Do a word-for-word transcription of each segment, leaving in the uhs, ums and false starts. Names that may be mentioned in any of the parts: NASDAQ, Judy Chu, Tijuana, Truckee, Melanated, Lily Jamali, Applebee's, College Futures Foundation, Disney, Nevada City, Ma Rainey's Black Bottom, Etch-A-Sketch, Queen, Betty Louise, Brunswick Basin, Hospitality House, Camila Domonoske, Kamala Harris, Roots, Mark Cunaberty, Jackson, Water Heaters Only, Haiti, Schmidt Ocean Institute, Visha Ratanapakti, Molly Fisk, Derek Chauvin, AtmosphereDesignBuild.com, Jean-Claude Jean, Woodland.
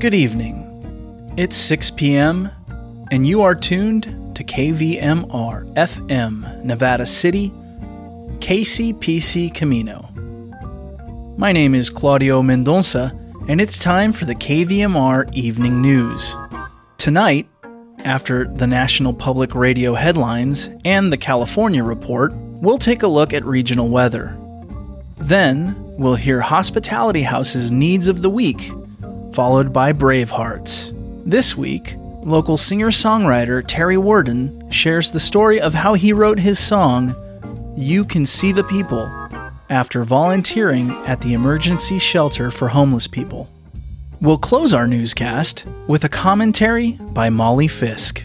Good evening. It's six p.m., and you are tuned to K V M R F M, Nevada City, K C P C Camino. My name is Claudio Mendoza, and it's time for the K V M R Evening News. Tonight, after the National Public Radio headlines and the California report, we'll take a look at regional weather. Then, we'll hear Hospitality House's Needs of the Week, followed by Bravehearts. This week, local singer-songwriter Terry Worden shares the story of how he wrote his song, You Can See the People, after volunteering at the emergency shelter for homeless people. We'll close our newscast with a commentary by Molly Fisk.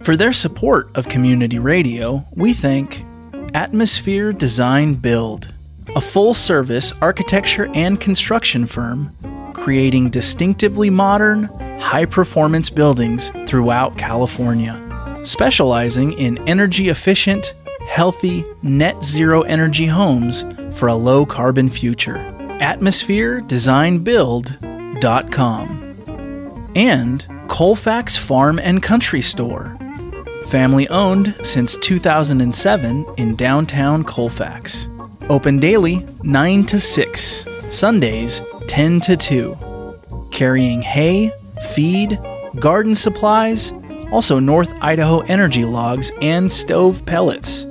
For their support of community radio, we thank Atmosphere Design Build, a full-service architecture and construction firm creating distinctively modern, high-performance buildings throughout California, specializing in energy-efficient, healthy, net-zero energy homes for a low-carbon future. Atmosphere Design Build dot com. And Colfax Farm and Country Store, family-owned since two thousand seven in downtown Colfax. Open daily nine to six, Sundays ten to two. Carrying hay, feed, garden supplies, also North Idaho energy logs and stove pellets.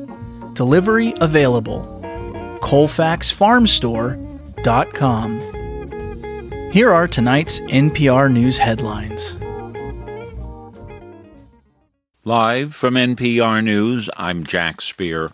Delivery available. colfax farm store dot com. Here are tonight's N P R News headlines. Live from N P R News, I'm Jack Spear.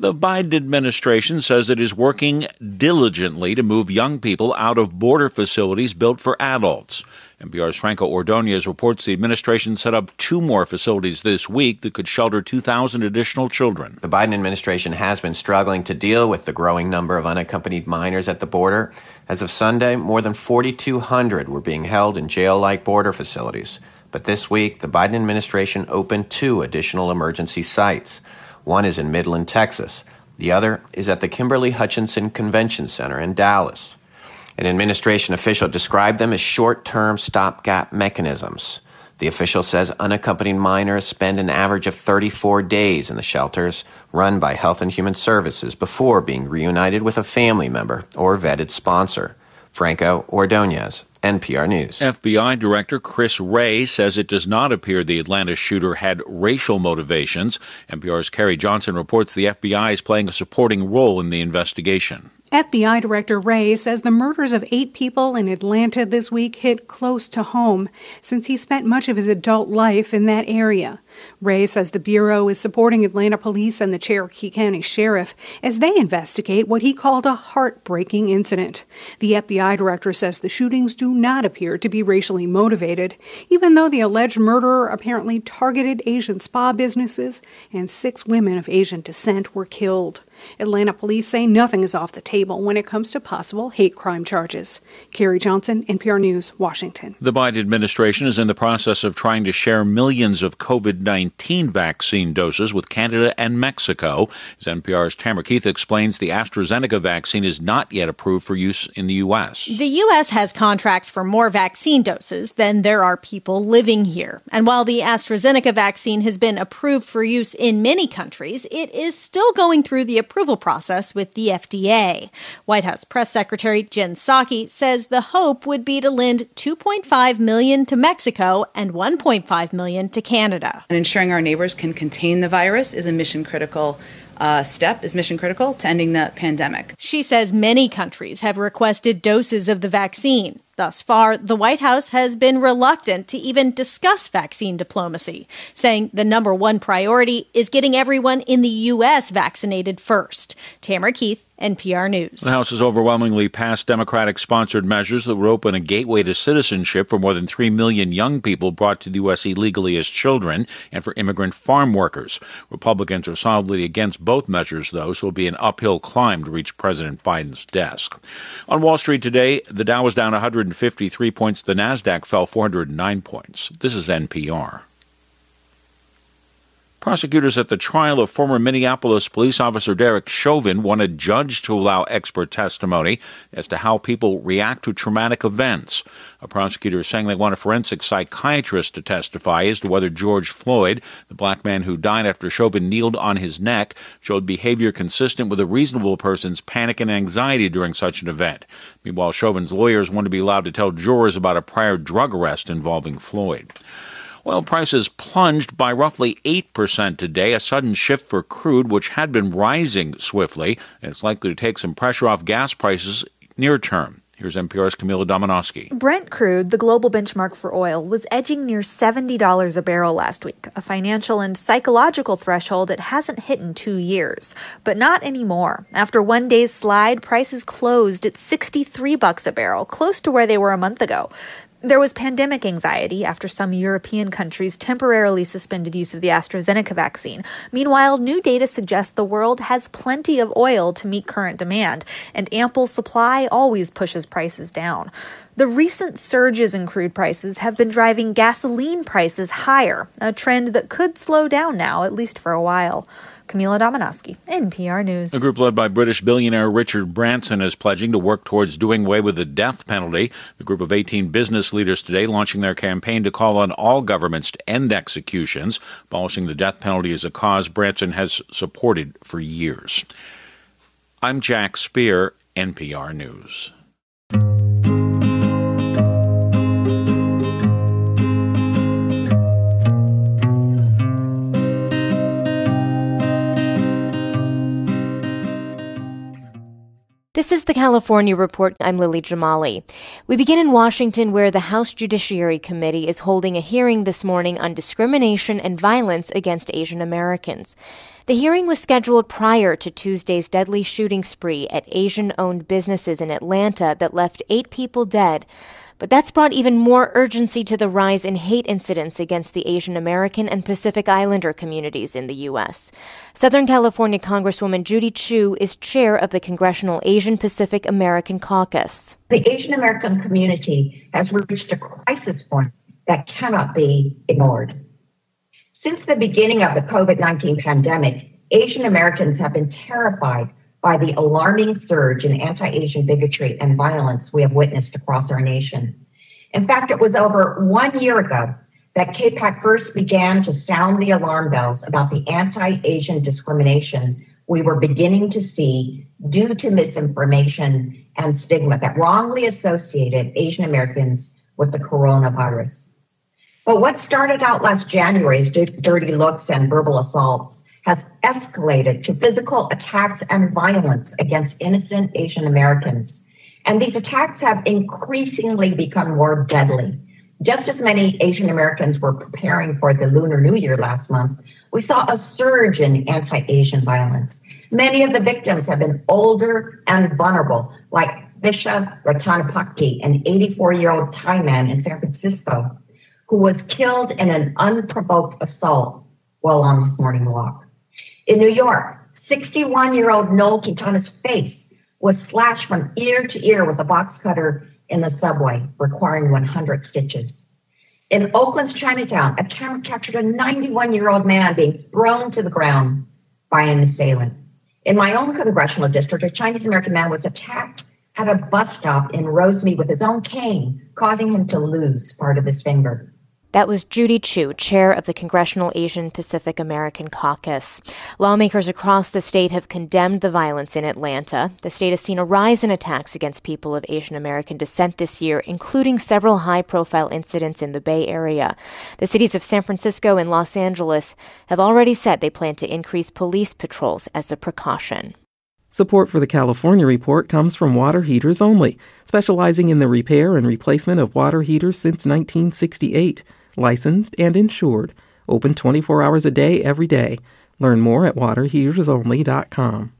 The Biden administration says it is working diligently to move young people out of border facilities built for adults. N P R's Franco Ordonez reports the administration set up two more facilities this week that could shelter two thousand additional children. The Biden administration has been struggling to deal with the growing number of unaccompanied minors at the border. As of Sunday, more than four thousand two hundred were being held in jail-like border facilities. But this week, the Biden administration opened two additional emergency sites. One is in Midland, Texas. The other is at the Kimberly-Hutchinson Convention Center in Dallas. An administration official described them as short-term stopgap mechanisms. The official says unaccompanied minors spend an average of thirty-four days in the shelters run by Health and Human Services before being reunited with a family member or vetted sponsor. Franco Ordonez, N P R News. F B I Director Chris Wray says it does not appear the Atlanta shooter had racial motivations. N P R's Kerry Johnson reports the F B I is playing a supporting role in the investigation. F B I Director Wray says the murders of eight people in Atlanta this week hit close to home, since he spent much of his adult life in that area. Wray says the Bureau is supporting Atlanta police and the Cherokee County Sheriff as they investigate what he called a heartbreaking incident. The F B I Director says the shootings do not appear to be racially motivated, even though the alleged murderer apparently targeted Asian spa businesses and six women of Asian descent were killed. Atlanta police say nothing is off the table when it comes to possible hate crime charges. Kerry Johnson, N P R News, Washington. The Biden administration is in the process of trying to share millions of covid nineteen vaccine doses with Canada and Mexico. As N P R's Tamara Keith explains, the AstraZeneca vaccine is not yet approved for use in the U S. The U S has contracts for more vaccine doses than there are people living here. And while the AstraZeneca vaccine has been approved for use in many countries, it is still going through the approval process with the F D A. White House Press Secretary Jen Psaki says the hope would be to lend two point five million dollars to Mexico and one point five million dollars to Canada. And ensuring our neighbors can contain the virus is a mission critical Uh, step is mission critical to ending the pandemic. She says many countries have requested doses of the vaccine. Thus far, the White House has been reluctant to even discuss vaccine diplomacy, saying the number one priority is getting everyone in the U S vaccinated first. Tamara Keith, N P R News. The House has overwhelmingly passed Democratic-sponsored measures that would open a gateway to citizenship for more than three million young people brought to the U S illegally as children and for immigrant farm workers. Republicans are solidly against both measures, though, so it will be an uphill climb to reach President Biden's desk. On Wall Street today, the Dow was down one hundred fifty-three points. The NASDAQ fell four hundred nine points. This is N P R. Prosecutors at the trial of former Minneapolis police officer Derek Chauvin want a judge to allow expert testimony as to how people react to traumatic events. A prosecutor is saying they want a forensic psychiatrist to testify as to whether George Floyd, the black man who died after Chauvin kneeled on his neck, showed behavior consistent with a reasonable person's panic and anxiety during such an event. Meanwhile, Chauvin's lawyers want to be allowed to tell jurors about a prior drug arrest involving Floyd. Oil prices plunged by roughly eight percent today, a sudden shift for crude, which had been rising swiftly, and it's likely to take some pressure off gas prices near term. Here's N P R's Camila Domonoske. Brent crude, the global benchmark for oil, was edging near seventy dollars a barrel last week, a financial and psychological threshold it hasn't hit in two years. But not anymore. After one day's slide, prices closed at sixty-three bucks a barrel, close to where they were a month ago. There was pandemic anxiety after some European countries temporarily suspended use of the AstraZeneca vaccine. Meanwhile, new data suggests the world has plenty of oil to meet current demand, and ample supply always pushes prices down. The recent surges in crude prices have been driving gasoline prices higher, a trend that could slow down now, at least for a while. Camila Domonoske, N P R News. A group led by British billionaire Richard Branson is pledging to work towards doing away with the death penalty. The group of eighteen business leaders today launching their campaign to call on all governments to end executions. Abolishing the death penalty is a cause Branson has supported for years. I'm Jack Spear, N P R News. This is the California Report. I'm Lily Jamali. We begin in Washington, where the House Judiciary Committee is holding a hearing this morning on discrimination and violence against Asian Americans. The hearing was scheduled prior to Tuesday's deadly shooting spree at Asian-owned businesses in Atlanta that left eight people dead. But that's brought even more urgency to the rise in hate incidents against the Asian American and Pacific Islander communities in the U S. Southern California Congresswoman Judy Chu is chair of the Congressional Asian Pacific American Caucus. The Asian American community has reached a crisis point that cannot be ignored. Since the beginning of the COVID nineteen pandemic, Asian Americans have been terrified by the alarming surge in anti-Asian bigotry and violence we have witnessed across our nation. In fact, it was over one year ago that K PAC first began to sound the alarm bells about the anti-Asian discrimination we were beginning to see due to misinformation and stigma that wrongly associated Asian Americans with the coronavirus. But what started out last January as dirty looks and verbal assaults has escalated to physical attacks and violence against innocent Asian Americans. And these attacks have increasingly become more deadly. Just as many Asian Americans were preparing for the Lunar New Year last month, we saw a surge in anti-Asian violence. Many of the victims have been older and vulnerable, like Visha Ratanapakti, an eighty-four-year-old Thai man in San Francisco, who was killed in an unprovoked assault while on his morning walk. In New York, sixty-one-year-old Noel Quintana's face was slashed from ear to ear with a box cutter in the subway, requiring one hundred stitches. In Oakland's Chinatown, a camera captured a ninety-one-year-old man being thrown to the ground by an assailant. In my own congressional district, a Chinese-American man was attacked at a bus stop in Rosemead with his own cane, causing him to lose part of his finger. That was Judy Chu, chair of the Congressional Asian Pacific American Caucus. Lawmakers across the state have condemned the violence in Atlanta. The state has seen a rise in attacks against people of Asian American descent this year, including several high-profile incidents in the Bay Area. The cities of San Francisco and Los Angeles have already said they plan to increase police patrols as a precaution. Support for the California Report comes from Water Heaters Only, specializing in the repair and replacement of water heaters since nineteen sixty-eight. Licensed and insured. Open twenty-four hours a day, every day. Learn more at water heaters only dot com.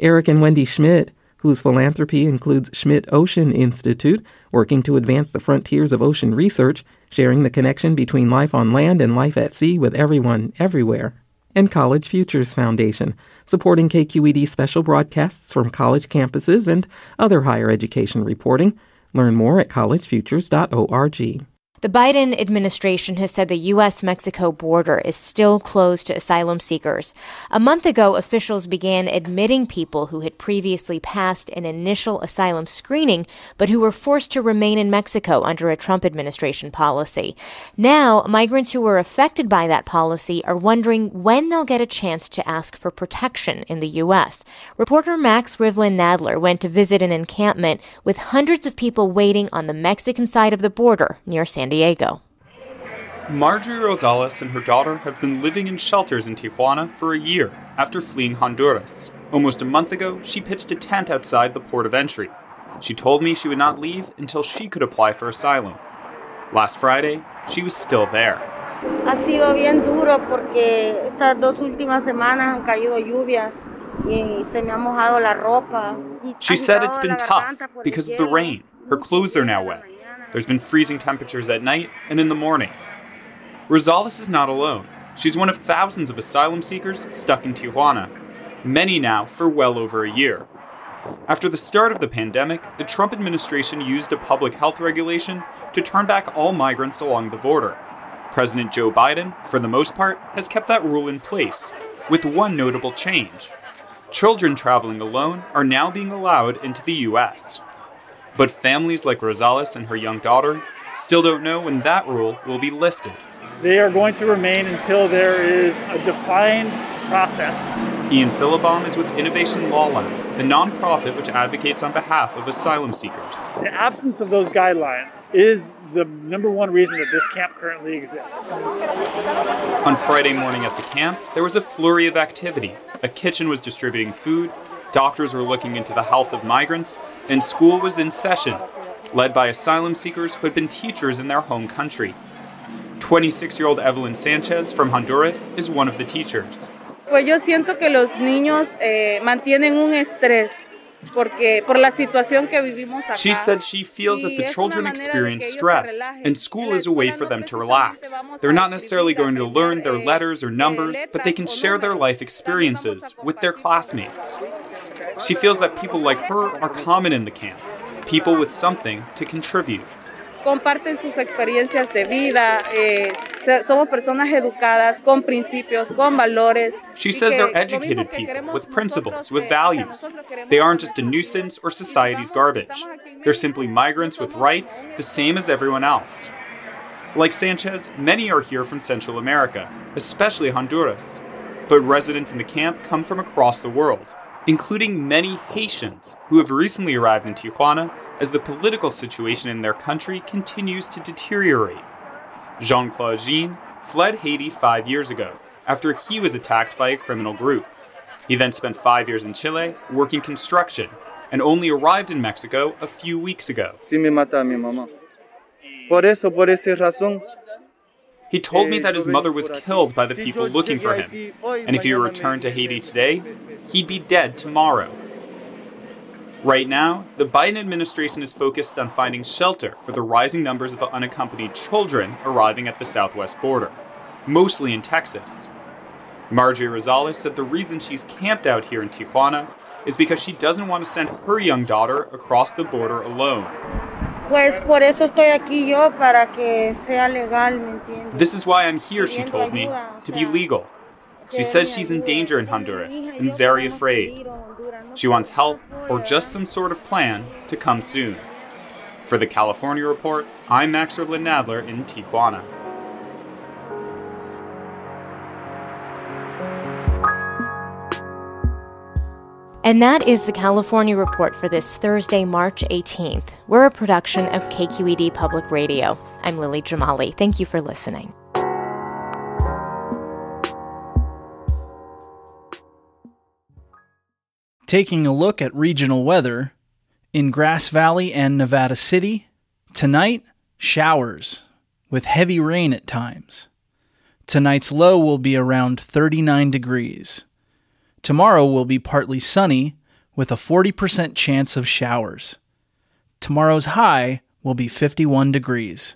Eric and Wendy Schmidt, whose philanthropy includes Schmidt Ocean Institute, working to advance the frontiers of ocean research, sharing the connection between life on land and life at sea with everyone, everywhere. And College Futures Foundation, supporting K Q E D special broadcasts from college campuses and other higher education reporting. Learn more at college futures dot org. The Biden administration has said the U S Mexico border is still closed to asylum seekers. A month ago, officials began admitting people who had previously passed an initial asylum screening, but who were forced to remain in Mexico under a Trump administration policy. Now, migrants who were affected by that policy are wondering when they'll get a chance to ask for protection in the U S. Reporter Max Rivlin-Nadler went to visit an encampment with hundreds of people waiting on the Mexican side of the border near San Diego. Diego. Marjorie Rosales and her daughter have been living in shelters in Tijuana for a year after fleeing Honduras. Almost a month ago, she pitched a tent outside the port of entry. She told me she would not leave until she could apply for asylum. Last Friday, she was still there. Ha sido bien duro porque estas dos últimas semanas han caído lluvias y se me ha mojado la ropa. She said it's been tough because of the rain. Her clothes are now wet. There's been freezing temperatures at night and in the morning. Rosales is not alone. She's one of thousands of asylum seekers stuck in Tijuana, many now for well over a year. After the start of the pandemic, the Trump administration used a public health regulation to turn back all migrants along the border. President Joe Biden, for the most part, has kept that rule in place, with one notable change. Children traveling alone are now being allowed into the U S. But families like Rosales and her young daughter still don't know when that rule will be lifted. They are going to remain until there is a defined process. Ian Philibom is with Innovation Law Lab, the nonprofit which advocates on behalf of asylum seekers. The absence of those guidelines is the number one reason that this camp currently exists. On Friday morning at the camp, there was a flurry of activity. A kitchen was distributing food, doctors were looking into the health of migrants, and school was in session, led by asylum seekers who had been teachers in their home country. twenty-six-year-old Evelyn Sanchez from Honduras is one of the teachers. Pues yo siento que los niños eh, mantienen un estrés porque por la situación que vivimos acá. She said she feels that the children experience stress, and school is a way for them to relax. They're not necessarily going to learn their letters or numbers, but they can share their life experiences with their classmates. She feels that people like her are common in the camp, people with something to contribute. Comparten sus experiencias de vida. Somos personas educadas, con principios, con valores. She says they're educated people with principles, with values. They aren't just a nuisance or society's garbage. They're simply migrants with rights, the same as everyone else. Like Sanchez, many are here from Central America, especially Honduras. But residents in the camp come from across the world, including many Haitians who have recently arrived in Tijuana as the political situation in their country continues to deteriorate. Jean-Claude Jean fled Haiti five years ago after he was attacked by a criminal group. He then spent five years in Chile working construction and only arrived in Mexico a few weeks ago. He told me that his mother was killed by the people looking for him, and if he returned to Haiti today, he'd be dead tomorrow. Right now, the Biden administration is focused on finding shelter for the rising numbers of unaccompanied children arriving at the southwest border, mostly in Texas. Marjorie Rosales said the reason she's camped out here in Tijuana is because she doesn't want to send her young daughter across the border alone. This is why I'm here, she told me, to be legal. She says she's in danger in Honduras and very afraid. She wants help or just some sort of plan to come soon. For the California Report, I'm Max Rivlin-Nadler in Tijuana. And that is the California Report for this Thursday, March eighteenth. We're a production of K Q E D Public Radio. I'm Lily Jamali. Thank you for listening. Taking a look at regional weather, in Grass Valley and Nevada City, tonight, showers with heavy rain at times. Tonight's low will be around thirty-nine degrees. Tomorrow will be partly sunny with a forty percent chance of showers. Tomorrow's high will be fifty-one degrees.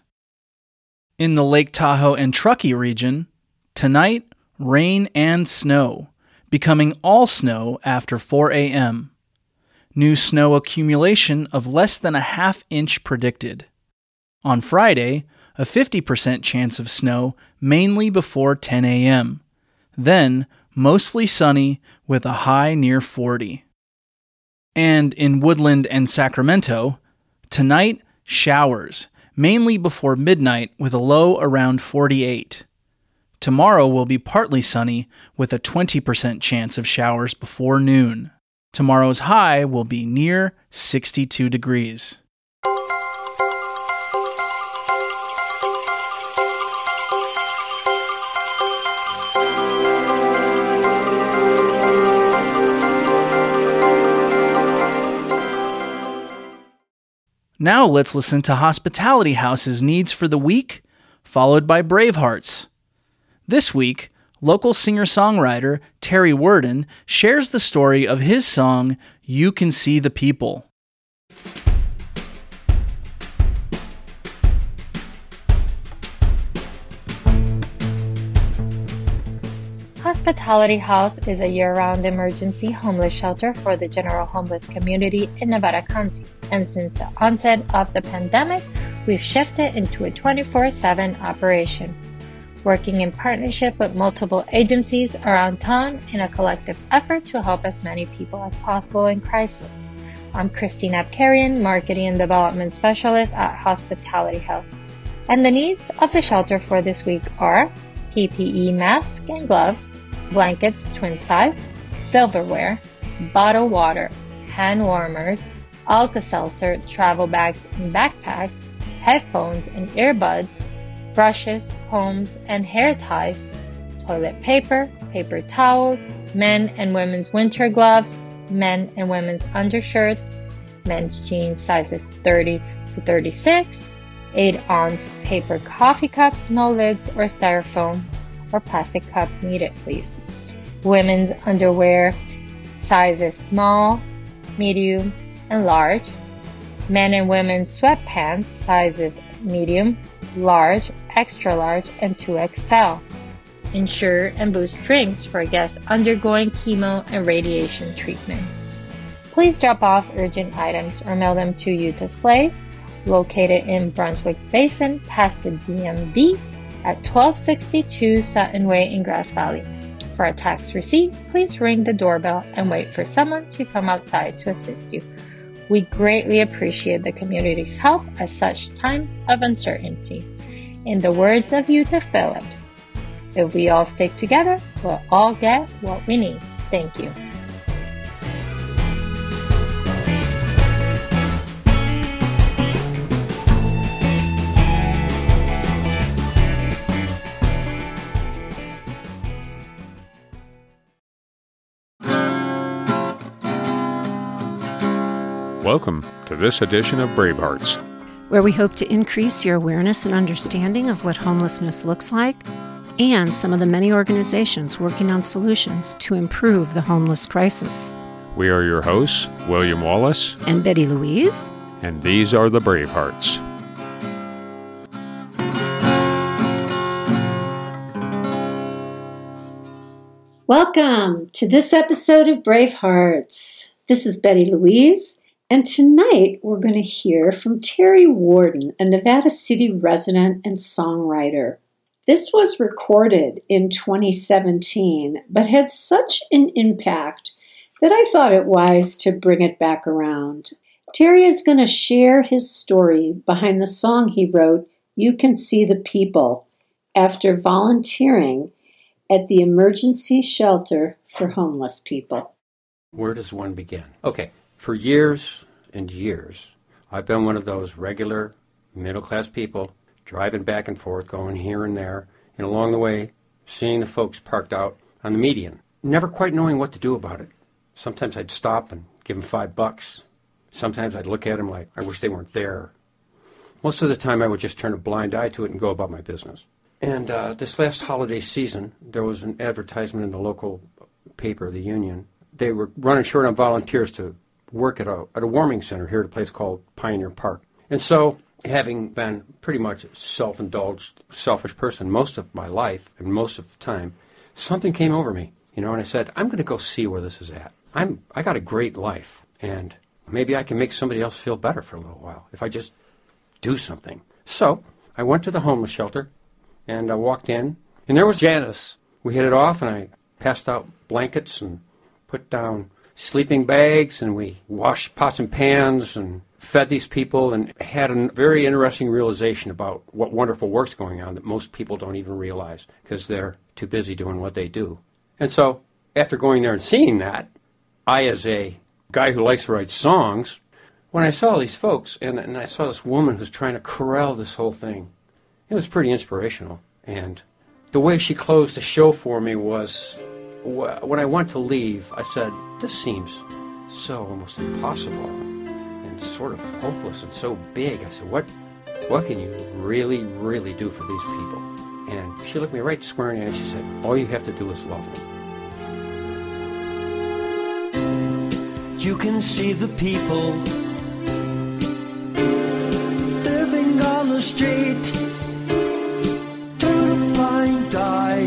In the Lake Tahoe and Truckee region, tonight, rain and snow, becoming all snow after four a.m. New snow accumulation of less than a half inch predicted. On Friday, a fifty percent chance of snow, mainly before ten a.m. Then, mostly sunny, with a high near forty. And in Woodland and Sacramento, tonight, showers, mainly before midnight, with a low around forty-eight. Tomorrow will be partly sunny, with a twenty percent chance of showers before noon. Tomorrow's high will be near sixty-two degrees. Now let's listen to Hospitality House's needs for the week, followed by Bravehearts. This week, local singer-songwriter Terry Worden shares the story of his song, You Can See the People. Hospitality House is a year-round emergency homeless shelter for the general homeless community in Nevada County. And since the onset of the pandemic, we've shifted into a twenty-four seven operation, working in partnership with multiple agencies around town in a collective effort to help as many people as possible in crisis. I'm Christine Apkarian, Marketing and Development Specialist at Hospitality Health. And the needs of the shelter for this week are P P E masks and gloves, blankets twin size, silverware, bottled water, hand warmers, Alka-Seltzer, travel bags and backpacks, headphones and earbuds, brushes, combs, and hair ties, toilet paper, paper towels, men and women's winter gloves, men and women's undershirts, men's jeans sizes thirty to thirty-six, eight ounce paper coffee cups, no lids or styrofoam or plastic cups needed, please. Women's underwear sizes small, medium, and large. Men and women's sweatpants sizes medium, large, extra large, and two X L. Ensure and boost drinks for guests undergoing chemo and radiation treatments. Please drop off urgent items or mail them to Utah's Place, located in Brunswick Basin past the D M V at twelve sixty-two Sutton Way in Grass Valley. For a tax receipt, please ring the doorbell and wait for someone to come outside to assist you. We greatly appreciate the community's help at such times of uncertainty. In the words of Utah Phillips, if we all stick together, we'll all get what we need. Thank you. Welcome to this edition of Bravehearts, where we hope to increase your awareness and understanding of what homelessness looks like and some of the many organizations working on solutions to improve the homeless crisis. We are your hosts, William Wallace and Betty Louise, and these are the Bravehearts. Welcome to this episode of Bravehearts. This is Betty Louise. And tonight, we're going to hear from Terry Worden, a Nevada City resident and songwriter. This was recorded in twenty seventeen, but had such an impact that I thought it wise to bring it back around. Terry is going to share his story behind the song he wrote, You Can See the People, after volunteering at the emergency shelter for homeless people. Where does one begin? Okay. For years and years, I've been one of those regular middle-class people driving back and forth, going here and there, and along the way, seeing the folks parked out on the median, never quite knowing what to do about it. Sometimes I'd stop and give them five bucks. Sometimes I'd look at them like, I wish they weren't there. Most of the time, I would just turn a blind eye to it and go about my business. And uh, this last holiday season, there was an advertisement in the local paper, the Union. They were running short on volunteers to work at a at a warming center here at a place called Pioneer Park. And so, having been pretty much a self-indulged, selfish person most of my life and most of the time, something came over me, you know, and I said, I'm going to go see where this is at. I'm I got a great life, and maybe I can make somebody else feel better for a little while if I just do something. So, I went to the homeless shelter, and I walked in, and there was Janice. We hit it off, and I passed out blankets and put down sleeping bags, and we washed pots and pans and fed these people, and had a very interesting realization about what wonderful work's going on that most people don't even realize because they're too busy doing what they do. And so after going there and seeing that, I, as a guy who likes to write songs, when I saw these folks and, and I saw this woman who's trying to corral this whole thing, it was pretty inspirational. And the way she closed the show for me was, when I went to leave, I said, this seems so almost impossible and sort of hopeless and so big. I said, what, what can you really, really do for these people? And she looked me right square in the eye and she said, all you have to do is love them. You can see the people living on the street, turn a blind eye.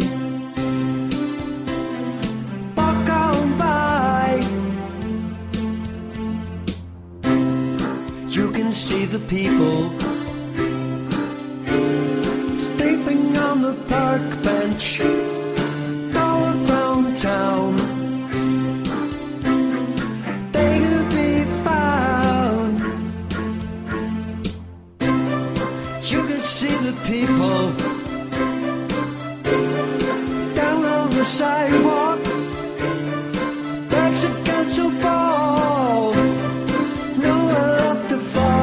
See the people sleeping on the park bench all around town. They could be found. You could see the people down on the sidewalk, backs against the wall, nowhere left to fall.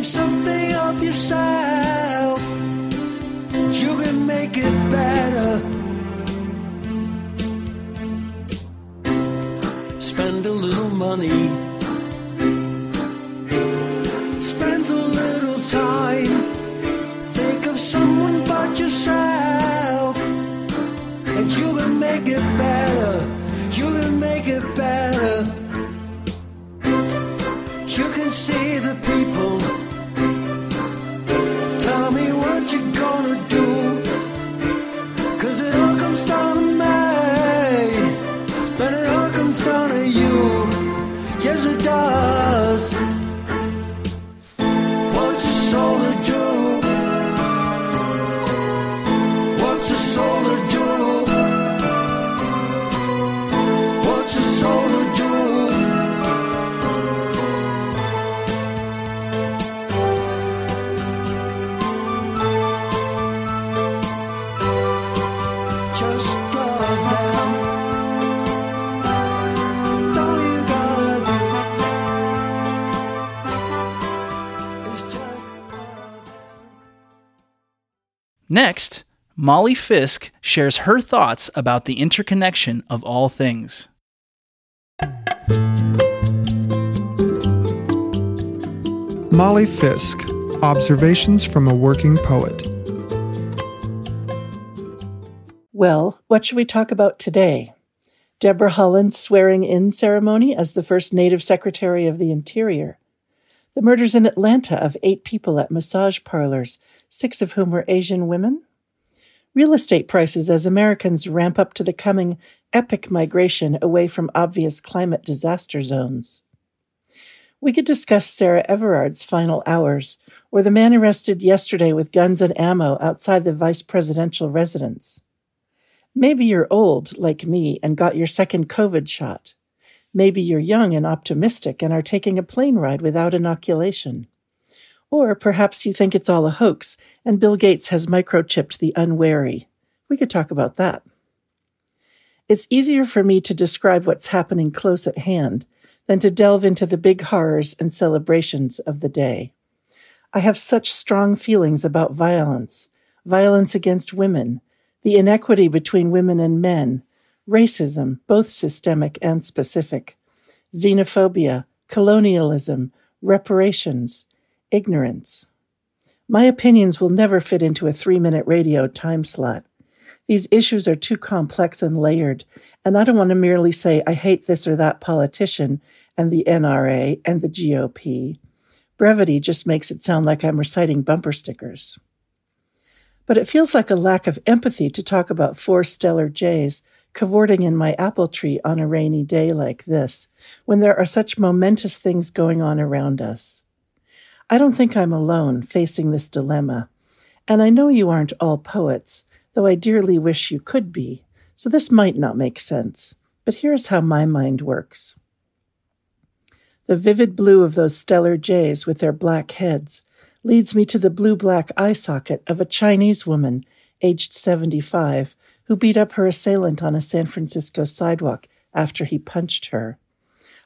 Something of yourself, you can make it better. Spend a little money, spend a little time, think of someone but yourself, and you can make it better. You can make it better. You can see the people. What you gonna do? 'Cause it all comes down to me, but it all comes down to you. Yes, it does. What's a soul to do? What's a soul to do? What's a soul to do? Next, Molly Fisk shares her thoughts about the interconnection of all things. Molly Fisk, Observations from a Working Poet. Well, what should we talk about today? Deborah Holland's swearing-in ceremony as the first Native Secretary of the Interior. The murders in Atlanta of eight people at massage parlors, six of whom were Asian women. Real estate prices as Americans ramp up to the coming epic migration away from obvious climate disaster zones. We could discuss Sarah Everard's final hours, or the man arrested yesterday with guns and ammo outside the vice presidential residence. Maybe you're old, like me, and got your second COVID shot. Maybe you're young and optimistic and are taking a plane ride without inoculation. Or perhaps you think it's all a hoax and Bill Gates has microchipped the unwary. We could talk about that. It's easier for me to describe what's happening close at hand than to delve into the big horrors and celebrations of the day. I have such strong feelings about violence, violence against women, the inequity between women and men, racism, both systemic and specific, xenophobia, colonialism, reparations, ignorance. My opinions will never fit into a three-minute radio time slot. These issues are too complex and layered, and I don't want to merely say I hate this or that politician and the N R A and the G O P. Brevity just makes it sound like I'm reciting bumper stickers. But it feels like a lack of empathy to talk about four stellar jays cavorting in my apple tree on a rainy day like this, when there are such momentous things going on around us. I don't think I'm alone facing this dilemma, and I know you aren't all poets, though I dearly wish you could be, so this might not make sense, but here's how my mind works. The vivid blue of those stellar jays with their black heads leads me to the blue-black eye socket of a Chinese woman, aged seventy-five, who beat up her assailant on a San Francisco sidewalk after he punched her.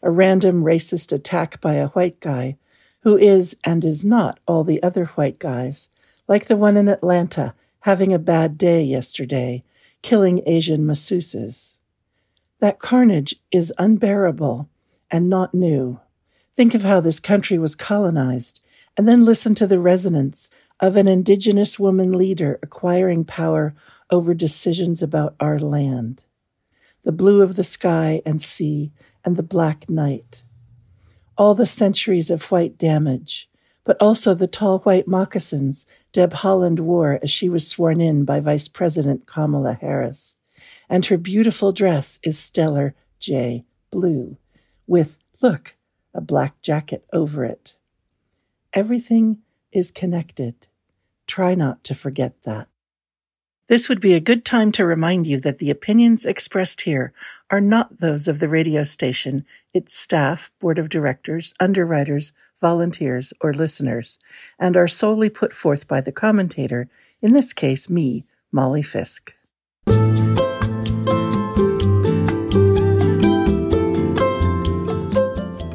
A random racist attack by a white guy, who is and is not all the other white guys, like the one in Atlanta, having a bad day yesterday, killing Asian masseuses. That carnage is unbearable and not new. Think of how this country was colonized, and then listen to the resonance of an indigenous woman leader acquiring power over decisions about our land. The blue of the sky and sea and the black night. All the centuries of white damage, but also the tall white moccasins Deb Haaland wore as she was sworn in by Vice President Kamala Harris. And her beautiful dress is stellar jay blue, with, look, a black jacket over it. Everything is connected. Try not to forget that. This would be a good time to remind you that the opinions expressed here are not those of the radio station, its staff, board of directors, underwriters, volunteers, or listeners, and are solely put forth by the commentator, in this case me, Molly Fisk.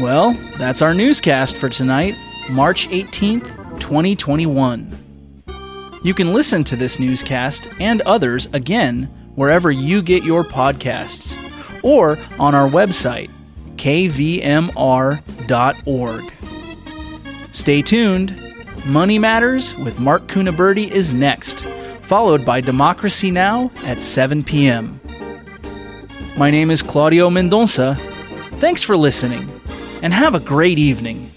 Well, that's our newscast for tonight, March eighteenth, twenty twenty-one. You can listen to this newscast and others again wherever you get your podcasts or on our website, k v m r dot org. Stay tuned. Money Matters with Mark Cunaberty is next, followed by Democracy Now! At seven p.m. My name is Claudio Mendoza. Thanks for listening, and have a great evening.